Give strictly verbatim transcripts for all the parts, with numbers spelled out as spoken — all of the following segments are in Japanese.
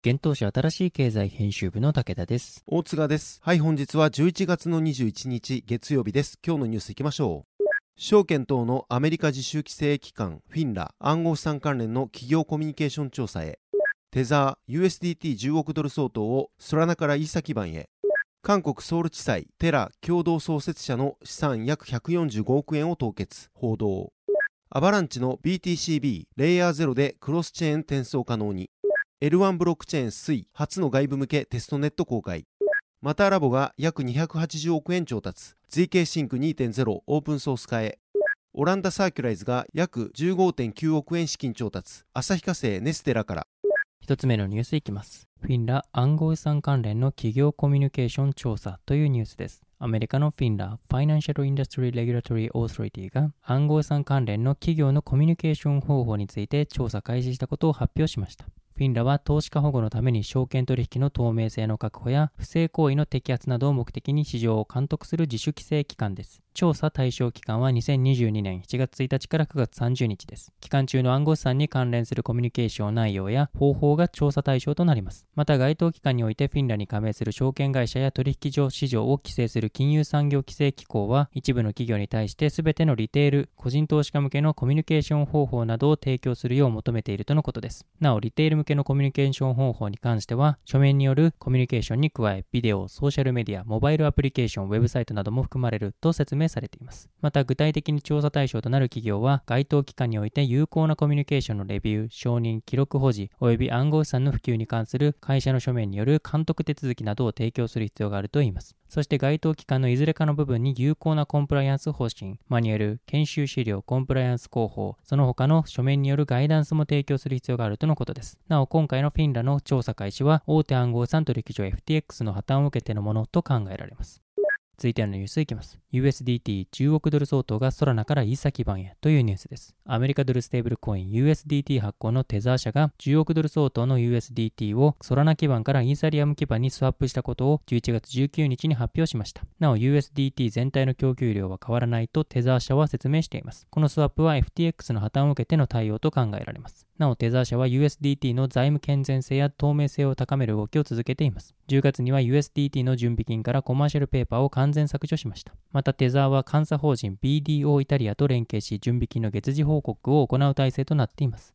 現当社新しい経済編集部の武田です。大塚です。はい、本日はじゅういちがつのにじゅういちにち月曜日です。今日のニュースいきましょう。証券等のアメリカ自主規制機関フィンラ、暗号資産関連の企業コミュニケーション調査へ。テザー ユーエスディーティーじゅう 億ドル相当をソラナからイーサ基盤へ。韓国ソウル地裁、テラ共同創設者の資産約ひゃくよんじゅうごおくえんを凍結報道。アバランチの ビーティーシービー レイヤーゼロでクロスチェーン転送可能に。エルワン ブロックチェーン推移初の外部向けテストネット公開。マターラボが約にひゃくはちじゅうおくえん調達、 zkSync にてんゼロ オープンソース化へ。オランダサーキュライズが約 じゅうごてんきゅうおくえん資金調達、旭化成、ネステラから。一つ目のニュースいきます。フィンラ、暗号資産関連の企業コミュニケーション調査というニュースです。アメリカのフィンラ、ファイナンシャルインダストリーレギュラトリーオーソリティが暗号資産関連の企業のコミュニケーション方法について調査開始したことを発表しました。フィンラは投資家保護のために証券取引の透明性の確保や不正行為の摘発などを目的に市場を監督する自主規制機関です。調査対象期間はにせんにじゅうにねんしちがつついたちからくがつさんじゅうにちです。期間中の暗号資産に関連するコミュニケーション内容や方法が調査対象となります。また該当期間においてフィンラに加盟する証券会社や取引所市場を規制する金融産業規制機構は一部の企業に対して全てのリテール、個人投資家向けのコミュニケーション方法などを提供するよう求めているとのことです。なおリテール向けのコミュニケーション方法に関しては書面によるコミュニケーションに加えビデオ、ソーシャルメディア、モバイルアプリケーション、ウェブサイトなども含まれると説明されています。また具体的に調査対象となる企業は該当機関において有効なコミュニケーションのレビュー、承認、記録保持および暗号資産の普及に関する会社の書面による監督手続きなどを提供する必要があるといいます。そして該当機関のいずれかの部分に有効なコンプライアンス方針、マニュアル、研修資料、コンプライアンス広報、その他の書面によるガイダンスも提供する必要があるとのことです。なお今回のフィンラの調査開始は大手暗号資産取引所 エフティーエックス の破綻を受けてのものと考えられます。続いてのニュースいきます。 ユーエスディーティーじゅう 億ドル相当がソラナからイーサ基盤へというニュースです。アメリカドルステーブルコイン ユーエスディーティー 発行のテザー社がじゅうおくドル相当の ユーエスディーティー をソラナ基盤からイーサリアム基盤にスワップしたことをじゅういちがつじゅうくにちに発表しました。なお ユーエスディーティー 全体の供給量は変わらないとテザー社は説明しています。このスワップは エフティーエックス の破綻を受けての対応と考えられます。なおテザー社は ユーエスディーティー の財務健全性や透明性を高める動きを続けています。じゅうがつには ユーエスディーティー の準備金からコマーシャルペーパーを完全削除しました。またテザーは監査法人 ビーディーオー イタリアと連携し準備金の月次報告を行う体制となっています。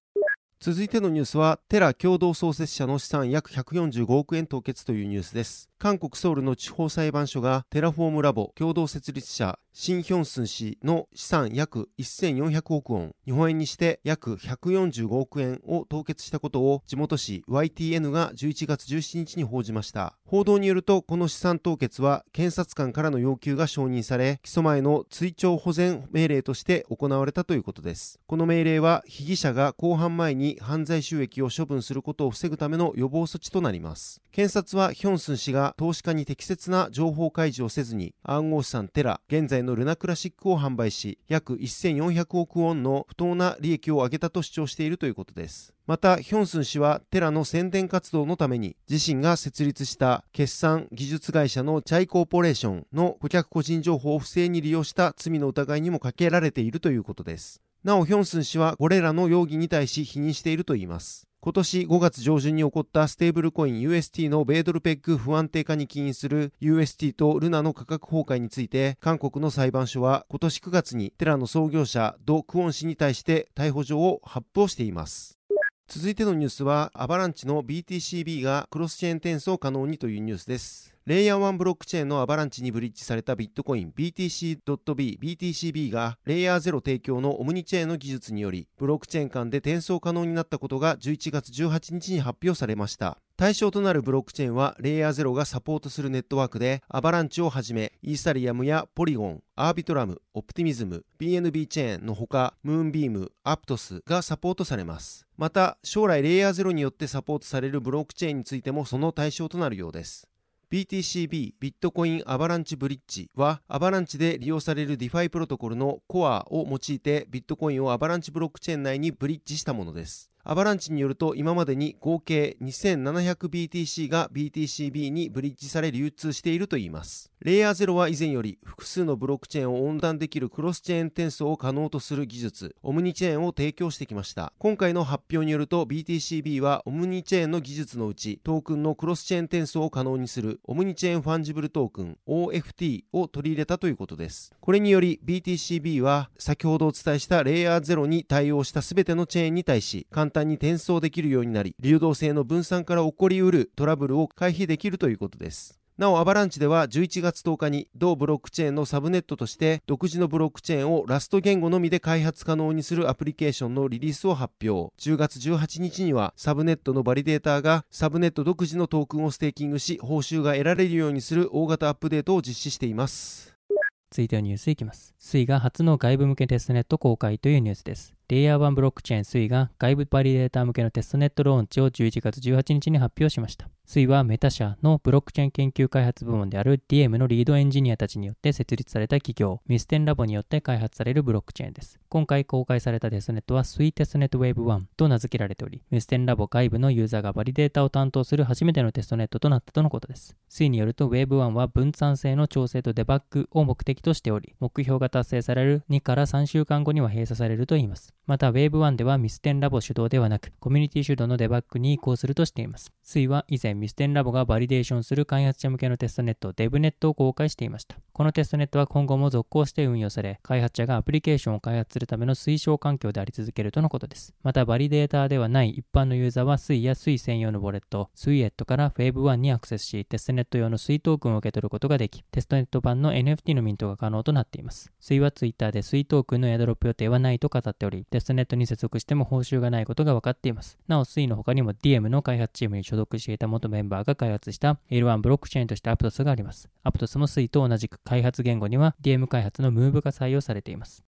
続いてのニュースはテラ共同創設者の資産約ひゃくよんじゅうごおくえん凍結というニュースです。韓国ソウルの地方裁判所がテラフォームラボ共同設立者シンヒョンスン氏の資産約せんよんひゃくおくウォン、日本円にして約ひゃくよんじゅうごおくえんを凍結したことを地元紙 ワイティーエヌ がじゅういちがつじゅうしちにちに報じました。報道によるとこの資産凍結は検察官からの要求が承認され、起訴前の追徴保全命令として行われたということです。この命令は被疑者が公判前に犯罪収益を処分することを防ぐための予防措置となります。検察はヒョンスン氏が投資家に適切な情報開示をせずに暗号資産テラ、現在のルナクラシックを販売し約せんよんひゃくおくウォンの不当な利益を上げたと主張しているということです。またヒョンスン氏はテラの宣伝活動のために自身が設立した決算技術会社のチャイコーポレーションの顧客個人情報を不正に利用した罪の疑いにもかけられているということです。なおヒョンスン氏はこれらの容疑に対し否認しているといいます。今年ごがつ上旬に起こったステーブルコイン ユーエスティー の米ドルペッグ不安定化に起因する ユーエスティー とルナの価格崩壊について、韓国の裁判所は今年くがつにテラの創業者ド・クオン氏に対して逮捕状を発布しています。続いてのニュースは、アバランチの ビーティーシービー がクロスチェーン転送可能にというニュースです。レイヤーワンブロックチェーンのアバランチにブリッジされたビットコイン ビーティーシービー ビーティーシービー がレイヤーゼロ提供のオムニチェーンの技術によりブロックチェーン間で転送可能になったことがじゅういちがつじゅうはちにちに発表されました。対象となるブロックチェーンはレイヤーゼロがサポートするネットワークで、アバランチをはじめイーサリアムやポリゴン、アービトラム、オプティミズム、 ビーエヌビー チェーンのほかムーンビーム、アプトスがサポートされます。また将来レイヤーゼロによってサポートされるブロックチェーンについてもその対象となるようです。ビーティーシービー ビットコインアバランチブリッジは、アバランチで利用される DeFi プロトコルのコアを用いてビットコインをアバランチブロックチェーン内にブリッジしたものです。アバランチによると、今までに合計 にせんななひゃくビーティーシー が ビーティーシービー にブリッジされ流通しているといいます。レイヤーゼロは以前より複数のブロックチェーンを横断できるクロスチェーン転送を可能とする技術、オムニチェーンを提供してきました。今回の発表によると ビーティーシービー はオムニチェーンの技術のうち、トークンのクロスチェーン転送を可能にするオムニチェーンファンジブルトークン オーエフティー を取り入れたということです。これにより ビーティーシービー は先ほどお伝えしたレイヤーゼロに対応したすべてのチェーンに対し、簡単に転送できるようになり、流動性の分散から起こりうるトラブルを回避できるということです。なおアバランチではじゅういちがつとおかに同ブロックチェーンのサブネットとして独自のブロックチェーンをラスト言語のみで開発可能にするアプリケーションのリリースを発表。じゅうがつじゅうはちにちにはサブネットのバリデーターがサブネット独自のトークンをステーキングし、報酬が得られるようにする大型アップデートを実施しています。続いてのニュースいきます。 スイ が初の外部向けテストネット公開というニュースです。レイヤーワンブロックチェーン スイ が外部バリデーター向けのテストネットローンチをじゅういちがつじゅうはちにちに発表しました。 スイ はメタ社のブロックチェーン研究開発部門である ディーエム のリードエンジニアたちによって設立された企業ミステンラボによって開発されるブロックチェーンです。今回公開されたテストネットは スイ テストネットウェーブワンと名付けられており、ミステンラボ外部のユーザーがバリデータを担当する初めてのテストネットとなったとのことです。 スイ によるとウェーブワンは分散性の調整とデバッグを目的としており、目標が達成されるにからさんしゅうかんごには閉鎖されるといいます。また ウェーブワン ではミステンラボ主導ではなくコミュニティ主導のデバッグに移行するとしています。 スイ は以前ミステンラボがバリデーションする開発者向けのテストネット DevNet を公開していました。このテストネットは今後も続行して運用され、開発者がアプリケーションを開発するための推奨環境であり続けるとのことです。またバリデーターではない一般のユーザーは スイ や スイ 専用のウォレット スイエット から ウェーブワン にアクセスし、テストネット用の スイ トークンを受け取ることができ、テストネット版の エヌエフティー のミントが可能となっています。 スイ は Twitter で スイ トークンのエアドロップ予定はないと語っており、テストネットに接続しても報酬がないことが分かっています。なお スイ の他にも ディーエム の開発チームに所属していた元メンバーが開発した エルワン ブロックチェーンとしてアプトスがあります。アプトスも スイ と同じく開発言語には ディーエム 開発のムーブが採用されています。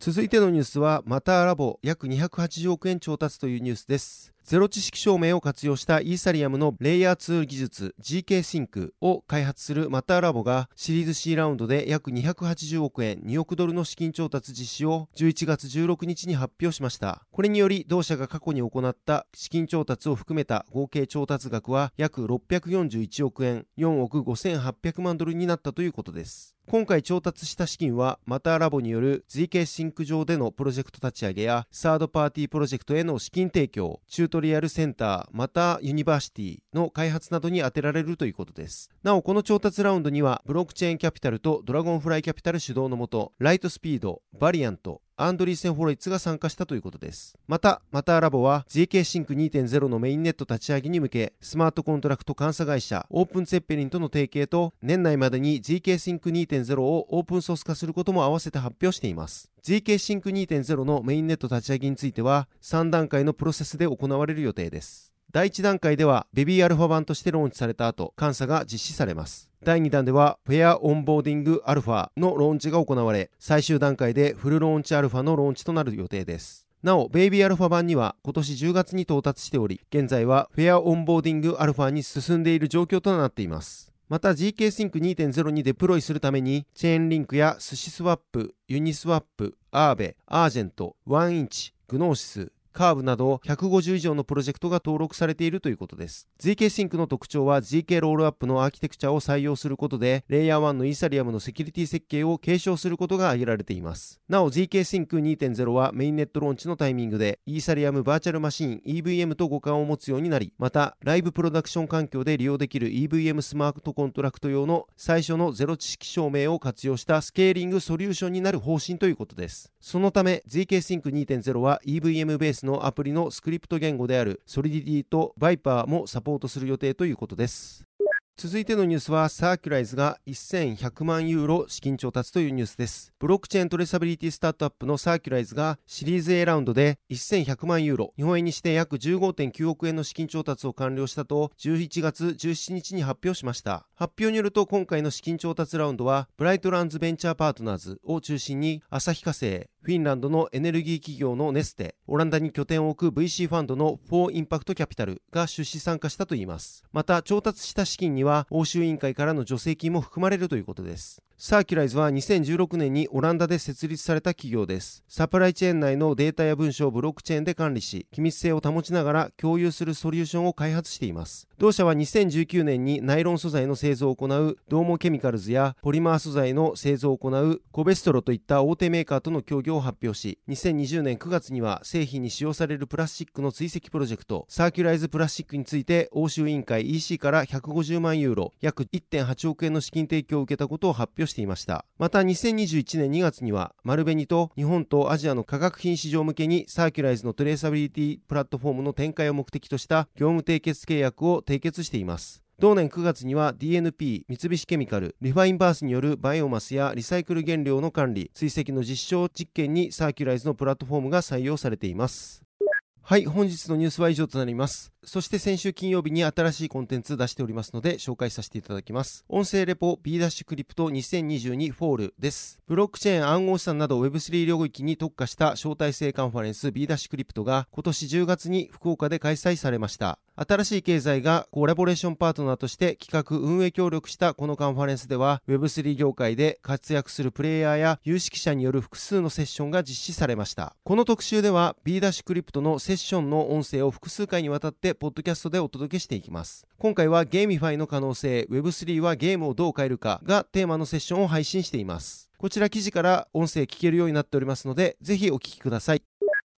続いてのニュースはマターラボ約にひゃくはちじゅうおくえん調達というニュースです。ゼロ知識証明を活用したイーサリアムのレイヤーツール技術 zkSync を開発するマターラボがシリーズ C ラウンドで約にひゃくはちじゅうおくえんにおくドルの資金調達実施をじゅういちがつじゅうろくにちに発表しました。これにより同社が過去に行った資金調達を含めた合計調達額は約ろっぴゃくよんじゅういちおくえんよんおくごせんはっぴゃくまんドルになったということです。今回調達した資金はマターラボによる zkSync 上でのプロジェクト立ち上げやサードパーティープロジェクトへの資金提供、中トリアルセンター、またユニバーシティの開発などに充てられるということです。なおこの調達ラウンドにはブロックチェーンキャピタルとドラゴンフライキャピタル主導のもと、ライトスピード、バリアント、アンドリーセン・ホロイツが参加したということです。またマターラボは zkSync にてんゼロ のメインネット立ち上げに向け、スマートコントラクト監査会社オープンツェッペリンとの提携と、年内までに zkSync にてんゼロ をオープンソース化することも合わせて発表しています。zkSync にてんゼロ のメインネット立ち上げについてはさんだんかいのプロセスで行われる予定です。だいいちだんかいではベビーアルファ版としてローンチされた後、監査が実施されます。だいにだんではフェアオンボーディングアルファのローンチが行われ、最終段階でフルローンチアルファのローンチとなる予定です。なおベイビーアルファ版には今年じゅうがつに到達しており、現在はフェアオンボーディングアルファに進んでいる状況となっています。また zkSync にてんゼロ にデプロイするためにチェーンリンクやスシスワップ、ユニスワップ、アーベ、アージェント、ワンインチ、グノーシス、カーブなどひゃくごじゅう以上のプロジェクトが登録されているということです。zkSync の特徴は zk ロールアップのアーキテクチャを採用することで、レイヤーワンのイーサリアムのセキュリティ設計を継承することが挙げられています。なお zkSync にてんゼロ はメインネットローンチのタイミングで、イーサリアムバーチャルマシン イーブイエム と互換を持つようになり、またライブプロダクション環境で利用できる イーブイエム スマートコントラクト用の最初のゼロ知識証明を活用したスケーリングソリューションになる方針ということです。そのため zkSync にてんゼロ は イーブイエム ベースのアプリのスクリプト言語である Solidity と Viper もサポートする予定ということです。続いてのニュースは、サーキュライズがせんひゃくまんユーロ資金調達というニュースです。ブロックチェーントレーサビリティスタートアップのサーキュライズがシリーズ A ラウンドでせんひゃくまんユーロ、日本円にして約 じゅうごてんきゅうおくえんの資金調達を完了したとじゅういちがつじゅうしちにちに発表しました。発表によると、今回の資金調達ラウンドは、ブライトランズベンチャーパートナーズを中心に旭化成、フィンランドのエネルギー企業のネステ、オランダに拠点を置く ブイシー ファンドのフォーインパクトキャピタルが出資参加したといいます。また、調達した資金には欧州委員会からの助成金も含まれるということです。サーキュライズはにせんじゅうろくねんにオランダで設立された企業です。サプライチェーン内のデータや文章をブロックチェーンで管理し、機密性を保ちながら共有するソリューションを開発しています。同社はにせんじゅうきゅうねんにナイロン素材の製造を行うドーモケミカルズやポリマー素材の製造を行うコベストロといった大手メーカーとの協業を発表し、にせんにじゅうねんくがつには製品に使用されるプラスチックの追跡プロジェクト、サーキュライズプラスチックについて欧州委員会 イーシー からひゃくごじゅうまんユーロ、約 いってんはちおくえんの資金提供を受けたことを発表しました。していました。またにせんにじゅういちねんにがつには丸紅と日本とアジアの化学品市場向けにサーキュライズのトレーサビリティプラットフォームの展開を目的とした業務締結契約を締結しています。同年くがつには ディーエヌピー、三菱ケミカル、リファインバースによるバイオマスやリサイクル原料の管理、追跡の実証実験にサーキュライズのプラットフォームが採用されています。はい、本日のニュースは以上となります。そして先週金曜日に新しいコンテンツ出しておりますので紹介させていただきます。音声レポ ビーダッシュクリプトにせんにじゅうに フォールです。ブロックチェーン暗号資産など ウェブスリー 領域に特化した招待制カンファレンス ビーダッシュクリプト が今年じゅうがつに福岡で開催されました。新しい経済がコラボレーションパートナーとして企画運営協力したこのカンファレンスでは ウェブスリー 業界で活躍するプレイヤーや有識者による複数のセッションが実施されました。この特集では ビーダッシュクリプト のセッションの音声を複数回にわたってポッドキャストでお届けしていきます。今回はゲーミファイの可能性、ウェブスリー はゲームをどう変えるかがテーマのセッションを配信しています。こちら記事から音声聞けるようになっておりますので、ぜひお聞きください。